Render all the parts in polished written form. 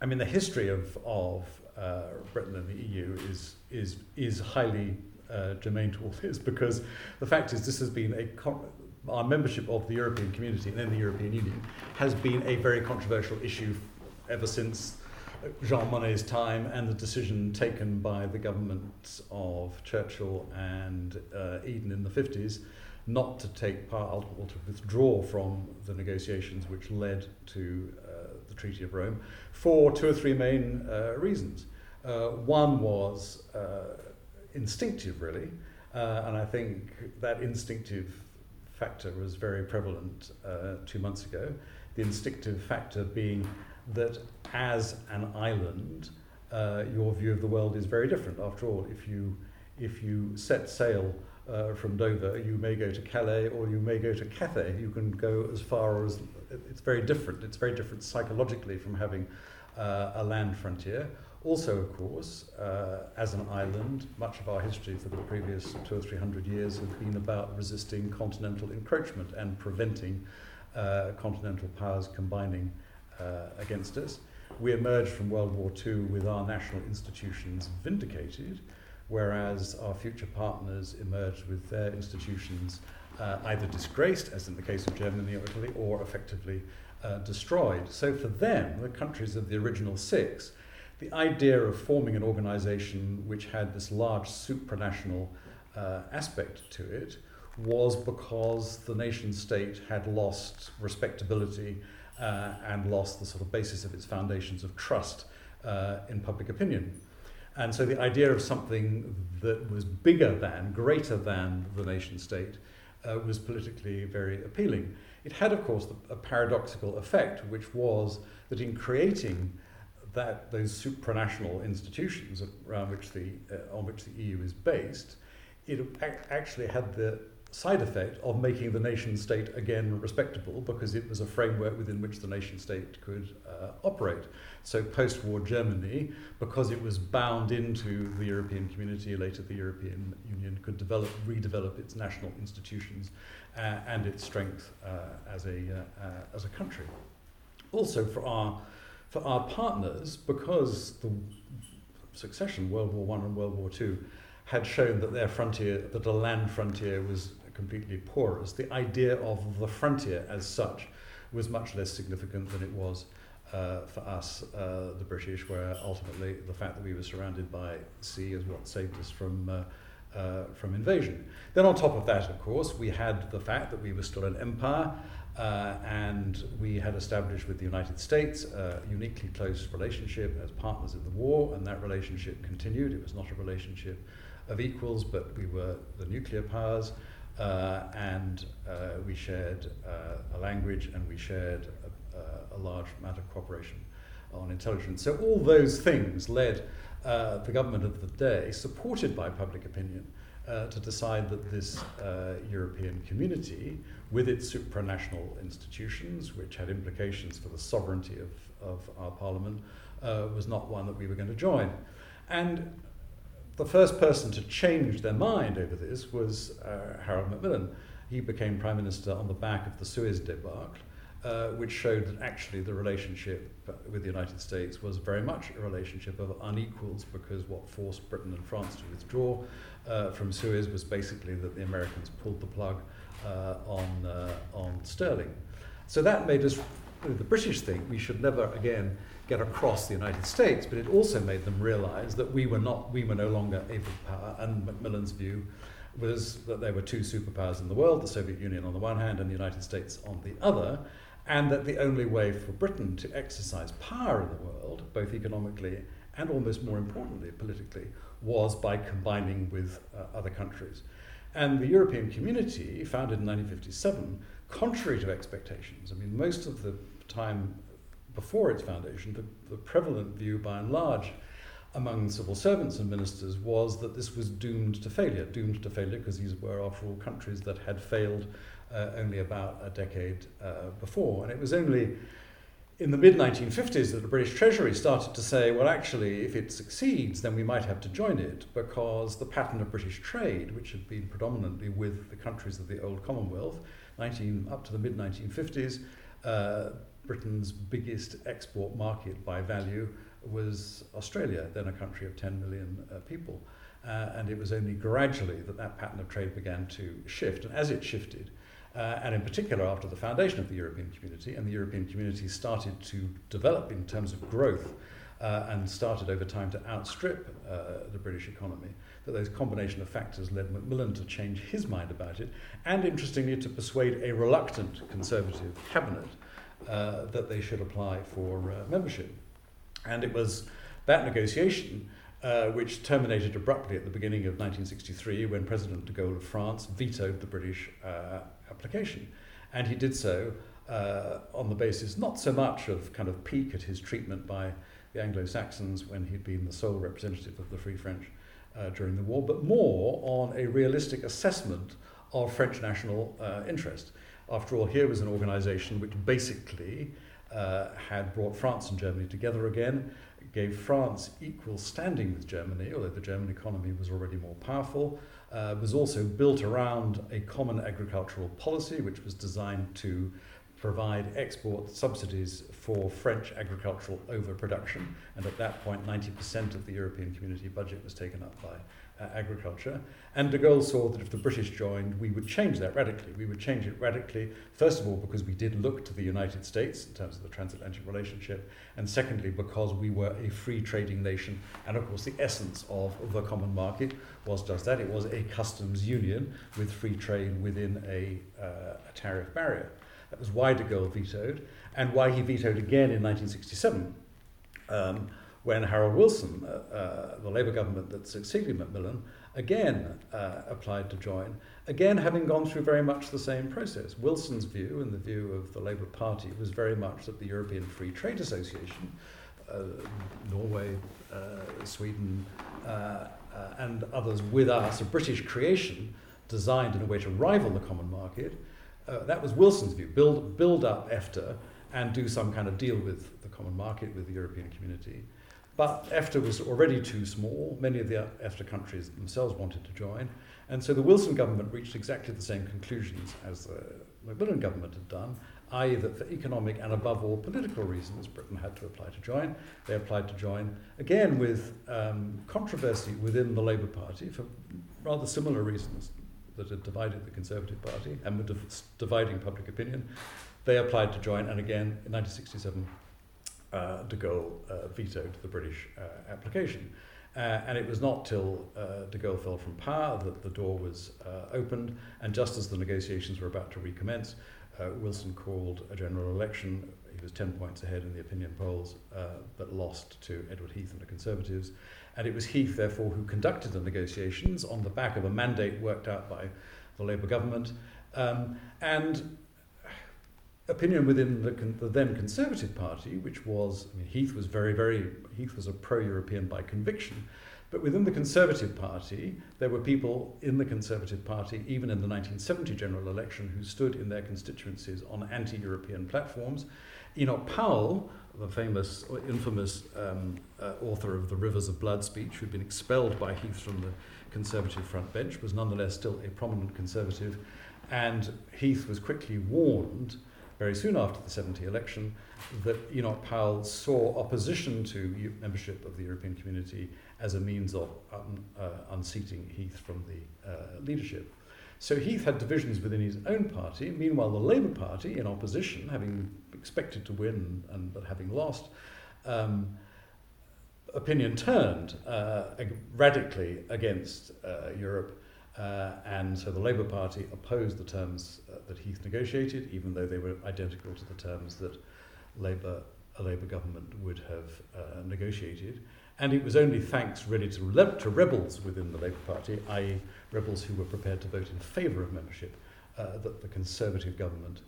I mean, the history of Britain and the EU is highly germane to all this, because the fact is this has been our membership of the European Community and then the European Union has been a very controversial issue ever since Jean Monnet's time and the decision taken by the governments of Churchill and Eden in the 50s not to take part, or to withdraw from the negotiations which led to the Treaty of Rome, for two or three main reasons. One was instinctive, really, and I think that instinctive factor was very prevalent 2 months ago. The instinctive factor being that as an island, your view of the world is very different. After all, if you set sail from Dover, you may go to Calais or you may go to Cathay. You can go as far as... It's very different. It's very different psychologically from having a land frontier. Also, of course, as an island, much of our history for the previous 200 or 300 years has been about resisting continental encroachment and preventing continental powers combining against us. We emerged from World War II with our national institutions vindicated, whereas our future partners emerged with their institutions either disgraced, as in the case of Germany or Italy, or effectively destroyed. So for them, the countries of the original six, the idea of forming an organisation which had this large supranational aspect to it was because the nation state had lost respectability and lost the sort of basis of its foundations of trust in public opinion. And so the idea of something that was bigger than, greater than the nation state was politically very appealing. It had, of course, a paradoxical effect, which was that in creating those supranational institutions around which on which the EU is based, it actually had the side effect of making the nation state again respectable, because it was a framework within which the nation state could operate. So post-war Germany, because it was bound into the European Community, later the European Union, could redevelop its national institutions and its strength as a country. Also for our partners, because the succession, World War I and World War II, had shown that a land frontier was completely porous, the idea of the frontier as such was much less significant than it was for us, the British, where ultimately the fact that we were surrounded by sea is what saved us from invasion. Then on top of that, of course, we had the fact that we were still an empire, and we had established with the United States a uniquely close relationship as partners in the war, and that relationship continued. It was not a relationship of equals, but we were the nuclear powers, and we shared a language, and we shared a large amount of cooperation on intelligence. So all those things led the government of the day, supported by public opinion, to decide that this European community, with its supranational institutions, which had implications for the sovereignty of our parliament, was not one that we were going to join. And the first person to change their mind over this was Harold Macmillan. He became Prime Minister on the back of the Suez debacle, which showed that actually the relationship with the United States was very much a relationship of unequals, because what forced Britain and France to withdraw from Suez was basically that the Americans pulled the plug on Sterling. So that made us, the British think we should never again get across the United States, but it also made them realise that we were no longer a superpower. And Macmillan's view was that there were two superpowers in the world, the Soviet Union on the one hand and the United States on the other, and that the only way for Britain to exercise power in the world, both economically and almost more importantly politically, was by combining with other countries. And the European Community, founded in 1957, contrary to expectations, I mean, most of the time before its foundation, the prevalent view by and large among civil servants and ministers was that this was doomed to failure, because these were, after all, countries that had failed only about a decade before. And it was only in the mid-1950s that the British Treasury started to say, well, actually, if it succeeds, then we might have to join it, because the pattern of British trade, which had been predominantly with the countries of the old Commonwealth, up to the mid-1950s, Britain's biggest export market by value was Australia, then a country of 10 million people. And it was only gradually that that pattern of trade began to shift. And as it shifted, and in particular after the foundation of the European Community, and the European Community started to develop in terms of growth and started over time to outstrip the British economy, that those combination of factors led Macmillan to change his mind about it, and interestingly to persuade a reluctant Conservative cabinet that they should apply for membership. And it was that negotiation which terminated abruptly at the beginning of 1963 when President de Gaulle of France vetoed the British application. And he did so on the basis not so much of kind of pique at his treatment by the Anglo-Saxons when he'd been the sole representative of the Free French during the war, but more on a realistic assessment of French national interest. After all, here was an organisation which basically had brought France and Germany together again, gave France equal standing with Germany, although the German economy was already more powerful, was also built around a common agricultural policy which was designed to provide export subsidies for French agricultural overproduction. And at that point, 90% of the European Community budget was taken up by agriculture. And de Gaulle saw that if the British joined, we would change that radically. We would change it radically, first of all, because we did look to the United States in terms of the transatlantic relationship, and secondly, because we were a free trading nation. And of course, the essence of the common market was just that. It was a customs union with free trade within a tariff barrier. That was why de Gaulle vetoed, and why he vetoed again in 1967, when Harold Wilson, the Labour government that succeeded Macmillan, again applied to join, again having gone through very much the same process. Wilson's view, and the view of the Labour Party, was very much that the European Free Trade Association, Norway, Sweden, and others with us, a British creation designed in a way to rival the common market. That was Wilson's view, build up EFTA and do some kind of deal with the common market, with the European Community. But EFTA was already too small. Many of the EFTA countries themselves wanted to join. And so the Wilson government reached exactly the same conclusions as the Macmillan government had done, i.e. that for economic and above all political reasons, Britain had to apply to join. They applied to join, again with controversy within the Labour Party for rather similar reasons that had divided the Conservative Party and were dividing public opinion. They applied to join, and again, in 1967, de Gaulle vetoed the British application. And it was not till de Gaulle fell from power that the door was opened, and just as the negotiations were about to recommence, Wilson called a general election. He was 10 points ahead in the opinion polls, but lost to Edward Heath and the Conservatives. And it was Heath, therefore, who conducted the negotiations on the back of a mandate worked out by the Labour government. And opinion within the then Conservative Party, which was, I mean, Heath was Heath was a pro-European by conviction, but within the Conservative Party, there were people in the Conservative Party, even in the 1970 general election, who stood in their constituencies on anti-European platforms. Enoch Powell, the famous or infamous author of the Rivers of Blood speech, who'd been expelled by Heath from the Conservative front bench, was nonetheless still a prominent Conservative, and Heath was quickly warned very soon after the 70 election that Enoch Powell saw opposition to membership of the European Community as a means of unseating Heath from the leadership. So Heath had divisions within his own party. Meanwhile, the Labour Party, in opposition, having expected to win and but having lost, opinion turned radically against Europe. And so the Labour Party opposed the terms that Heath negotiated, even though they were identical to the terms that a Labour government would have negotiated. And it was only thanks really to rebels within the Labour Party, i.e. rebels who were prepared to vote in favour of membership, that the Conservative government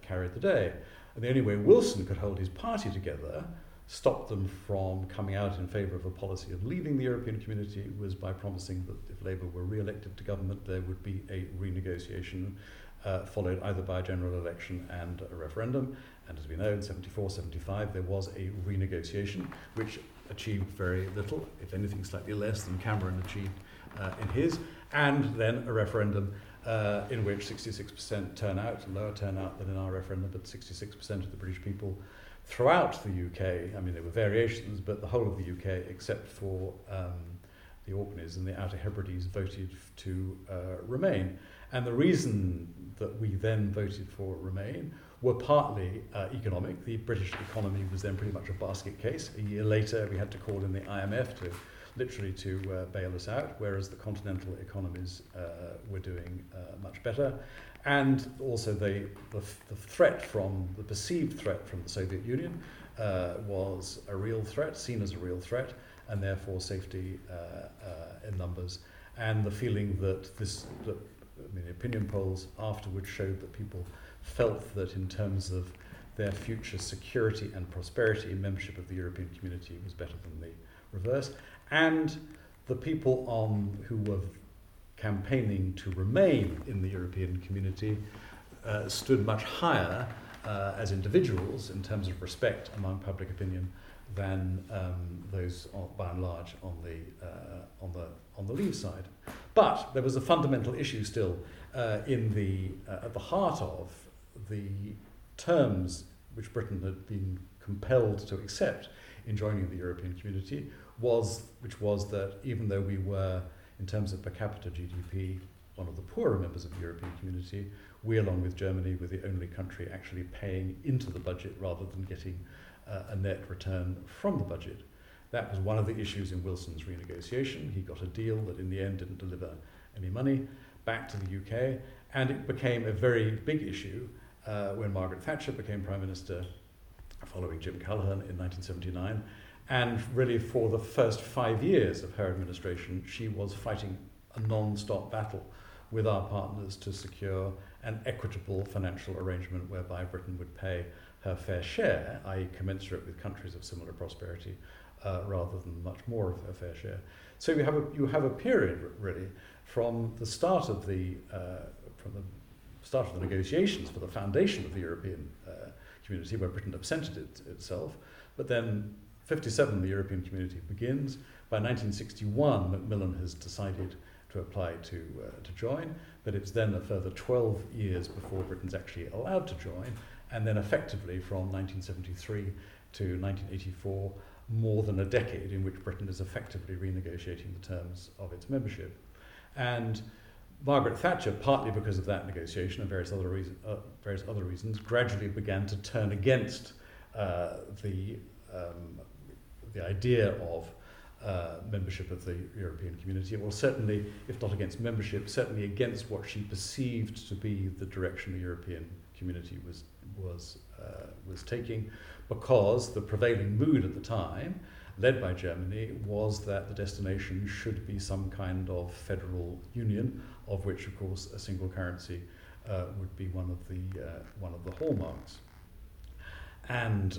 carried the day. And the only way Wilson could hold his party together, stop them from coming out in favour of a policy of leaving the European Community, was by promising that if Labour were re-elected to government, there would be a renegotiation followed either by a general election and a referendum. And as we know, in 74, 75, there was a renegotiation, which achieved very little, if anything slightly less than Cameron achieved in his, and then a referendum in which 66% turnout, lower turnout than in our referendum, but 66% of the British people throughout the UK, I mean, there were variations, but the whole of the UK, except for the Orkneys and the Outer Hebrides, voted to remain. And the reason that we then voted for remain were partly economic. The British economy was then pretty much a basket case. A year later, we had to call in the IMF to literally bail us out, whereas the continental economies were doing much better. And also the threat from, the perceived threat from the Soviet Union was a real threat, seen as a real threat, and therefore safety in numbers. And the feeling that opinion polls afterwards showed that people felt that in terms of their future security and prosperity, membership of the European community was better than the reverse. And the people who were campaigning to remain in the European community stood much higher as individuals in terms of respect among public opinion than those, by and large, on the Leave side. But there was a fundamental issue still at the heart of the terms which Britain had been compelled to accept in joining the European community, which was that even though we were, in terms of per capita GDP, one of the poorer members of the European community, we, along with Germany, were the only country actually paying into the budget rather than getting a net return from the budget. That was one of the issues in Wilson's renegotiation. He got a deal that in the end didn't deliver any money back to the UK, and it became a very big issue when Margaret Thatcher became Prime Minister following Jim Callaghan in 1979, and really for the first 5 years of her administration, she was fighting a non-stop battle with our partners to secure an equitable financial arrangement whereby Britain would pay her fair share, i.e. commensurate with countries of similar prosperity, rather than much more of her fair share. So you have a period, really, from the start of the negotiations for the foundation of the European community, where Britain absented itself, but then 1957, the European community begins. By 1961, Macmillan has decided to apply to join, but it's then a further 12 years before Britain's actually allowed to join, and then effectively from 1973 to 1984, more than a decade in which Britain is effectively renegotiating the terms of its membership. And Margaret Thatcher, partly because of that negotiation and various other reasons, gradually began to turn against the idea of membership of the European community, or certainly, if not against membership, certainly against what she perceived to be the direction the European community was taking, because the prevailing mood at the time, led by Germany, was that the destination should be some kind of federal union, of which, of course, a single currency would be one of the hallmarks. And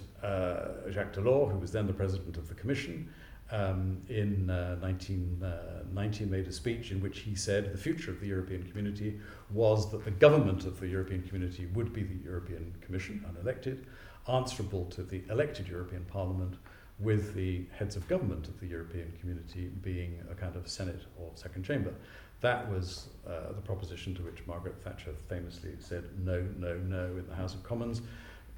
Jacques Delors, who was then the president of the Commission, in 1990 made a speech in which he said the future of the European community was that the government of the European community would be the European Commission, unelected, answerable to the elected European Parliament, with the heads of government of the European community being a kind of Senate or second chamber. That was the proposition to which Margaret Thatcher famously said no, no, no in the House of Commons,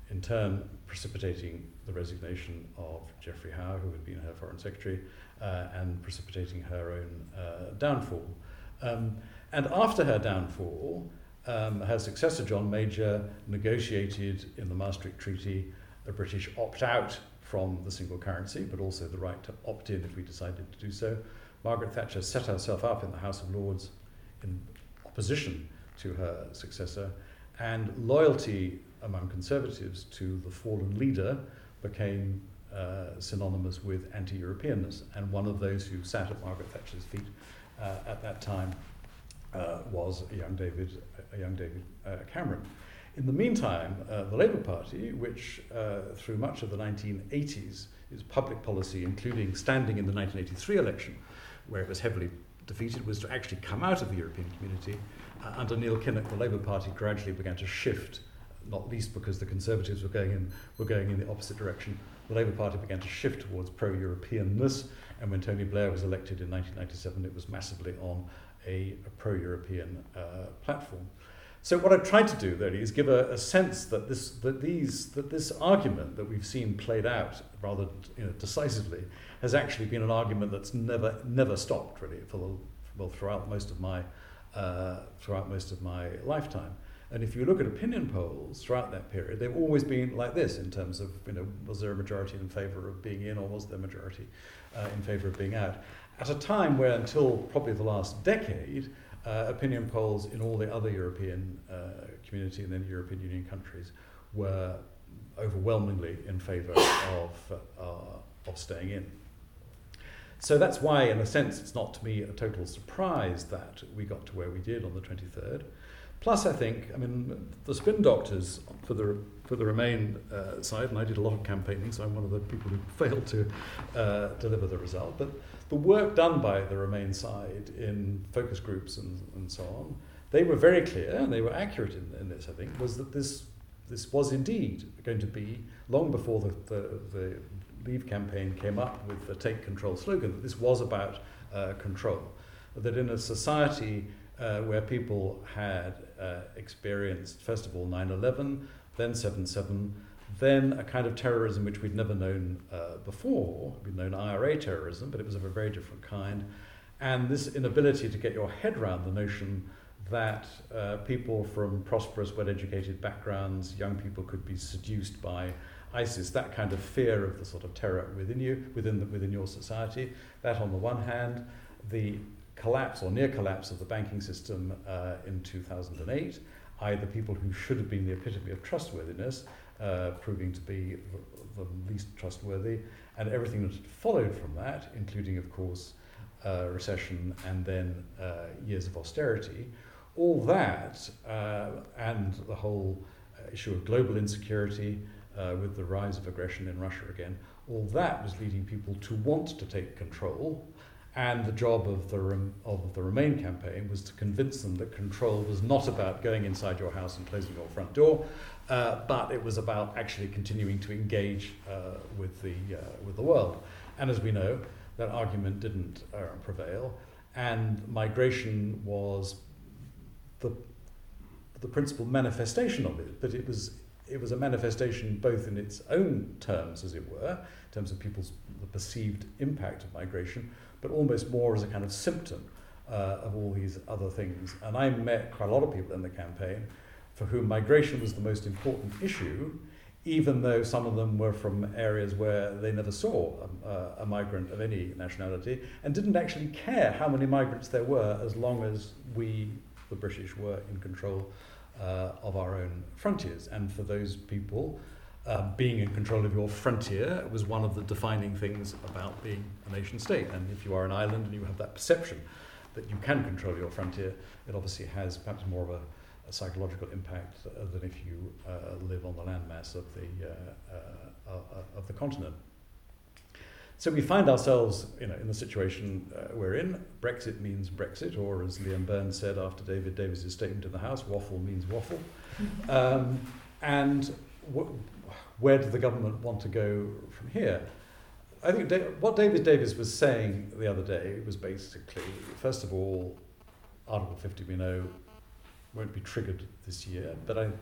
in turn precipitating the resignation of Geoffrey Howe, who had been her foreign secretary, and precipitating her own downfall. And after her downfall, her successor, John Major, negotiated in the Maastricht Treaty a British opt-out from the single currency, but also the right to opt in if we decided to do so. Margaret Thatcher set herself up in the House of Lords in opposition to her successor, and loyalty among conservatives to the fallen leader became synonymous with anti-Europeanness, and one of those who sat at Margaret Thatcher's feet at that time was a young David Cameron. In the meantime, the Labour Party, which through much of the 1980s, its public policy, including standing in the 1983 election, where it was heavily defeated, was to actually come out of the European community. Under Neil Kinnock, the Labour Party gradually began to shift, not least because the Conservatives were going in the opposite direction. The Labour Party began to shift towards pro-Europeanness, and when Tony Blair was elected in 1997, it was massively on a pro-European platform. So what I've tried to do, really, is give a sense that this argument that we've seen played out rather decisively has actually been an argument that's never stopped, really, throughout most of my lifetime. And if you look at opinion polls throughout that period, they've always been like this in terms of, was there a majority in favour of being in, or was there a majority in favour of being out? At a time where, until probably the last decade, opinion polls in all the other European community and then European Union countries were overwhelmingly in favour of staying in. So that's why, in a sense, it's not to me a total surprise that we got to where we did on the 23rd. Plus, I think, the spin doctors for the Remain side, and I did a lot of campaigning, so I'm one of the people who failed to deliver the result, but the work done by the Remain side in focus groups and so on, they were very clear, and they were accurate in this, I think, was that this was indeed going to be, long before the Leave campaign came up with the Take Control slogan, that this was about control, that in a society where people had experienced, first of all, 9/11, then 7/7, then a kind of terrorism which we'd never known before. We'd known IRA terrorism, but it was of a very different kind. And this inability to get your head around the notion that people from prosperous, well-educated backgrounds, young people, could be seduced by ISIS, that kind of fear of the sort of terror within your society. That on the one hand, the collapse or near collapse of the banking system in 2008, either people who should have been the epitome of trustworthiness proving to be the least trustworthy, and everything that followed from that, including, of course, recession and then years of austerity, all that and the whole issue of global insecurity with the rise of aggression in Russia again, all that was leading people to want to take control. And the job of the Remain campaign was to convince them that control was not about going inside your house and closing your front door, but it was about actually continuing to engage with the world. And as we know, that argument didn't prevail, and migration was the principal manifestation of it. But it was a manifestation both in its own terms, as it were, in terms of the perceived impact of migration, but almost more as a kind of symptom of all these other things. And I met quite a lot of people in the campaign for whom migration was the most important issue, even though some of them were from areas where they never saw a migrant of any nationality and didn't actually care how many migrants there were as long as we, the British, were in control of our own frontiers. And for those people, being in control of your frontier was one of the defining things about being a nation state. And if you are an island and you have that perception that you can control your frontier, it obviously has perhaps more of a psychological impact than if you live on the landmass of the continent. So we find ourselves in the situation we're in. Brexit means Brexit, or as Liam Burns said after David Davis's statement in the House, waffle means waffle. Where does the government want to go from here? I think what David Davis was saying the other day was basically, first of all, Article 50, we know, won't be triggered this year, but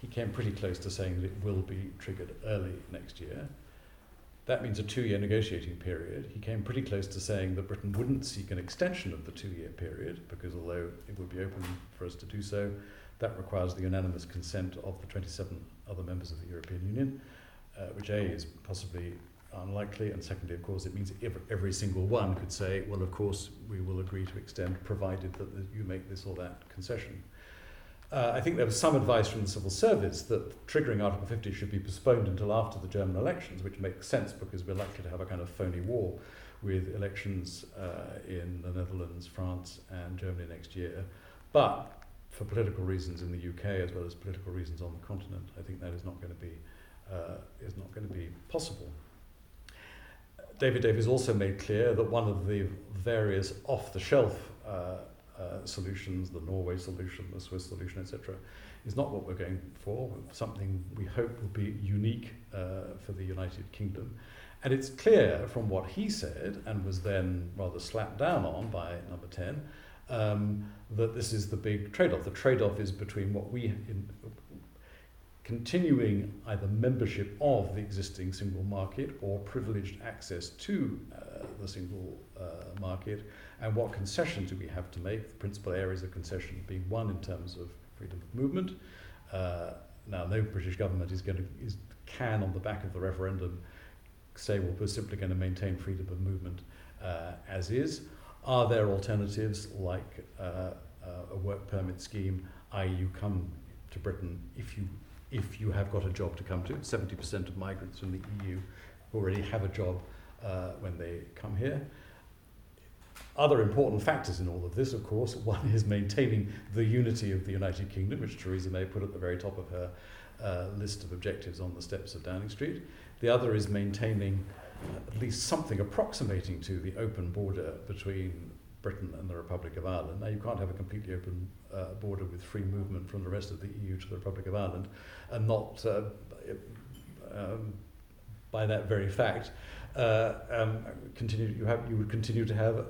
he came pretty close to saying that it will be triggered early next year. That means a 2-year negotiating period. He came pretty close to saying that Britain wouldn't seek an extension of the 2-year period, because although it would be open for us to do so, that requires the unanimous consent of the 27 other members of the European Union, which A, is possibly unlikely, and secondly, of course, it means every single one could say, well, of course, we will agree to extend, provided that you make this or that concession. I think there was some advice from the civil service that triggering Article 50 should be postponed until after the German elections, which makes sense because we're likely to have a kind of phony war with elections in the Netherlands, France, and Germany next year. But for political reasons in the UK, as well as political reasons on the continent, I think that is not going to be possible. David Davis also made clear that one of the various off-the-shelf solutions, the Norway solution, the Swiss solution, etc., is not what we're going for. Something we hope will be unique for the United Kingdom. And it's clear from what he said, and was then rather slapped down on by number 10, that this is the big trade-off. The trade-off is between what we, in continuing either membership of the existing single market or privileged access to the single market, and what concessions do we have to make, the principal areas of concession being one in terms of freedom of movement. Now, no British government can, on the back of the referendum, say, well, we're simply going to maintain freedom of movement as is. Are there alternatives like a work permit scheme, i.e. you come to Britain if you have got a job to come to? 70% of migrants from the EU already have a job when they come here. Other important factors in all of this, of course, one is maintaining the unity of the United Kingdom, which Theresa May put at the very top of her list of objectives on the steps of Downing Street. The other is maintaining at least something approximating to the open border between Britain and the Republic of Ireland. Now, you can't have a completely open border with free movement from the rest of the EU to the Republic of Ireland and not, by that very fact, you would continue to have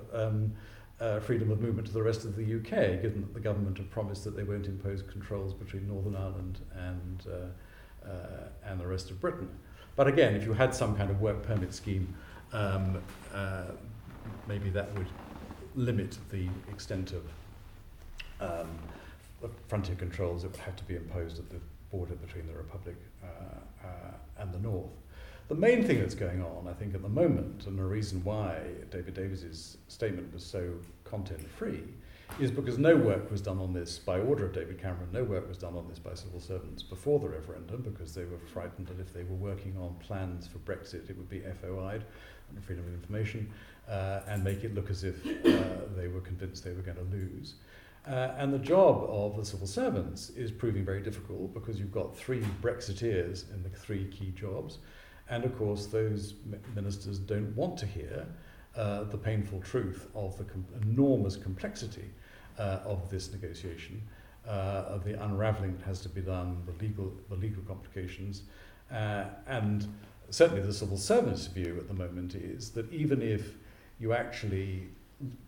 freedom of movement to the rest of the UK, given that the government had promised that they won't impose controls between Northern Ireland and the rest of Britain. But again, if you had some kind of work permit scheme, maybe that would limit the extent of frontier controls that would have to be imposed at the border between the Republic and the North. The main thing that's going on, I think, at the moment, and the reason why David Davis's statement was so content-free, is because no work was done on this by order of David Cameron, no work was done on this by civil servants before the referendum, because they were frightened that if they were working on plans for Brexit, it would be FOI'd, Freedom of Information, and make it look as if they were convinced they were going to lose. And the job of the civil servants is proving very difficult, because you've got three Brexiteers in the three key jobs, and of course those ministers don't want to hear the painful truth of the enormous complexity of this negotiation, of the unravelling that has to be done, the legal complications, and certainly the civil servants' view at the moment is that even if you actually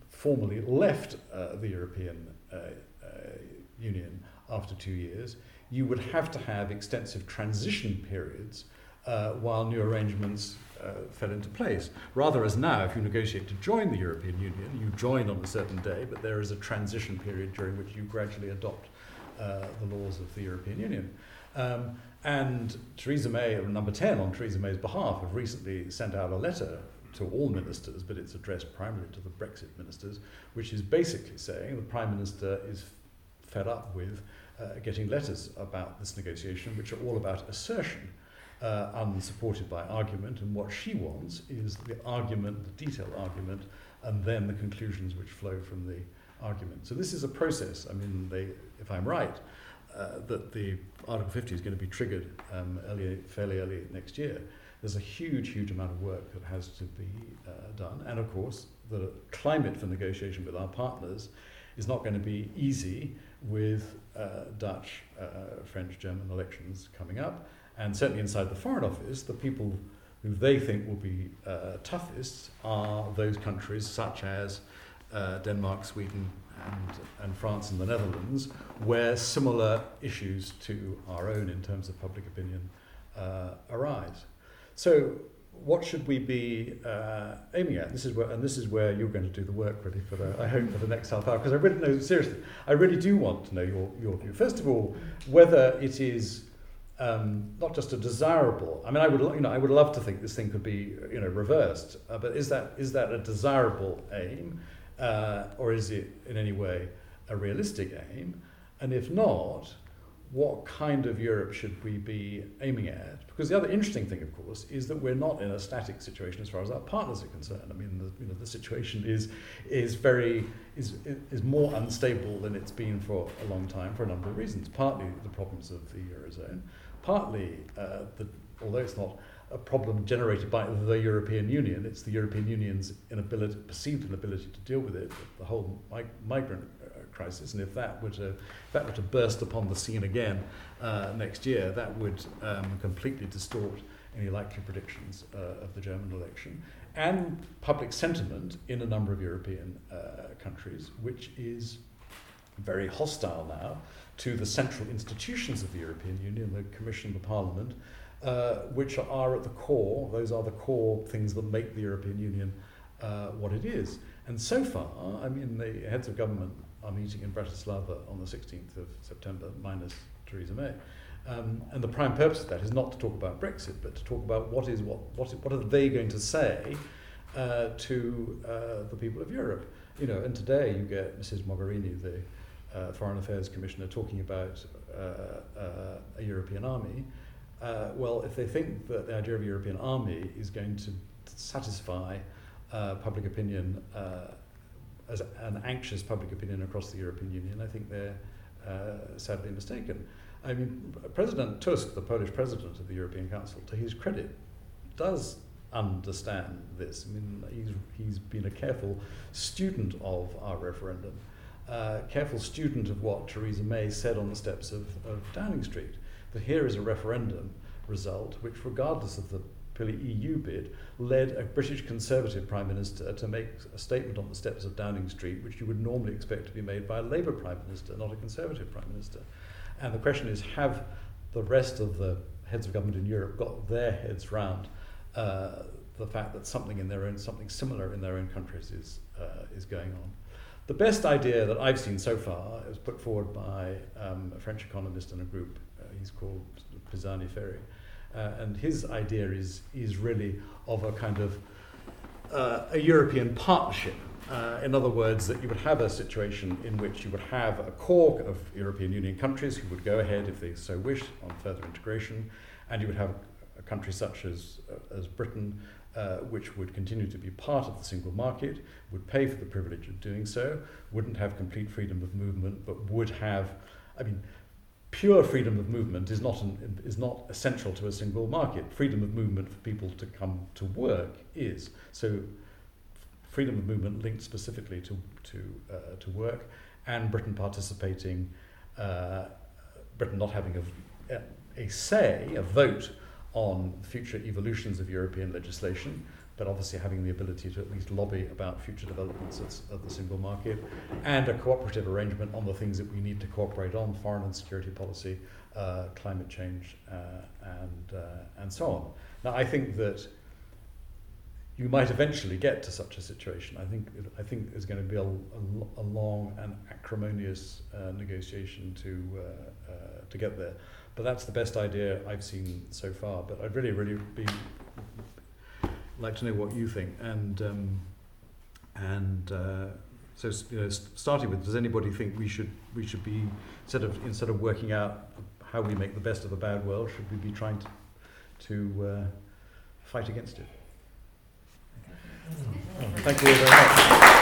formally left the European Union after 2 years, you would have to have extensive transition periods while new arrangements fell into place. Rather, as now, if you negotiate to join the European Union, you join on a certain day, but there is a transition period during which you gradually adopt the laws of the European Union. And Theresa May, number 10 on Theresa May's behalf, have recently sent out a letter to all ministers, but it's addressed primarily to the Brexit ministers, which is basically saying the Prime Minister is fed up with getting letters about this negotiation, which are all about assertion, unsupported by argument, and what she wants is the argument, the detailed argument, and then the conclusions which flow from the argument. So this is a process. I mean, if I'm right, that the Article 50 is going to be triggered fairly early next year. There's a huge amount of work that has to be done, and of course the climate for negotiation with our partners is not going to be easy with Dutch, French, German elections coming up, and certainly inside the Foreign Office, the people who they think will be toughest are those countries such as Denmark, Sweden, and France and the Netherlands, where similar issues to our own in terms of public opinion arise. So what should we be aiming at? This is where you're going to do the work, really, for the next half hour, because I really do want to know your view. First of all, whether it is not just a desirable. I mean, I would love to think this thing could be reversed, but is that a desirable aim? Or is it in any way a realistic aim? And if not, what kind of Europe should we be aiming at? Because the other interesting thing, of course, is that we're not in a static situation as far as our partners are concerned. I mean, the situation is more unstable than it's been for a long time for a number of reasons. Partly the problems of the Eurozone, partly although it's not a problem generated by the European Union, it's the European Union's perceived inability to deal with it, the whole migrant crisis. And if that were to burst upon the scene again next year, that would completely distort any likely predictions of the German election, and public sentiment in a number of European countries, which is very hostile now to the central institutions of the European Union, the Commission, the Parliament, which are at the core, those are the core things that make the European Union what it is. And so far, I mean, the heads of government are meeting in Bratislava on the 16th of September, minus Theresa May. And the prime purpose of that is not to talk about Brexit, but to talk about what are they going to say to the people of Europe. You know, and today you get Mrs. Mogherini, the Foreign Affairs Commissioner, talking about a European army. Well, if they think that the idea of a European army is going to satisfy public opinion, as an anxious public opinion across the European Union, I think they're sadly mistaken. I mean, President Tusk, the Polish president of the European Council, to his credit, does understand this. I mean, he's been a careful student of our referendum, careful student of what Theresa May said on the steps of Downing Street, that here is a referendum result which, regardless of the EU bid, led a British Conservative Prime Minister to make a statement on the steps of Downing Street, which you would normally expect to be made by a Labour Prime Minister, not a Conservative Prime Minister. And the question is, have the rest of the heads of government in Europe got their heads round the fact that something similar in their own countries is going on? The best idea that I've seen so far is put forward by a French economist in a group. He's called Pisani Ferry, and his idea is really of a kind of a European partnership. In other words, that you would have a situation in which you would have a core of European Union countries who would go ahead, if they so wish, on further integration, and you would have a country such as Britain, which would continue to be part of the single market, would pay for the privilege of doing so, wouldn't have complete freedom of movement, but would have, I mean, pure freedom of movement is not essential to a single market. Freedom of movement for people to come to work is. So freedom of movement linked specifically to work, and Britain participating, Britain not having a say, a vote on future evolutions of European legislation, but obviously having the ability to at least lobby about future developments of the single market, and a cooperative arrangement on the things that we need to cooperate on: foreign and security policy, climate change, and so on. Now, I think that you might eventually get to such a situation. I think there's going to be a long and acrimonious negotiation to get there. But that's the best idea I've seen so far. But I'd really be like to know what you think. So, you know, starting with, does anybody think we should be instead of working out how we make the best of a bad world, should we be trying to fight against it? Thank you very much.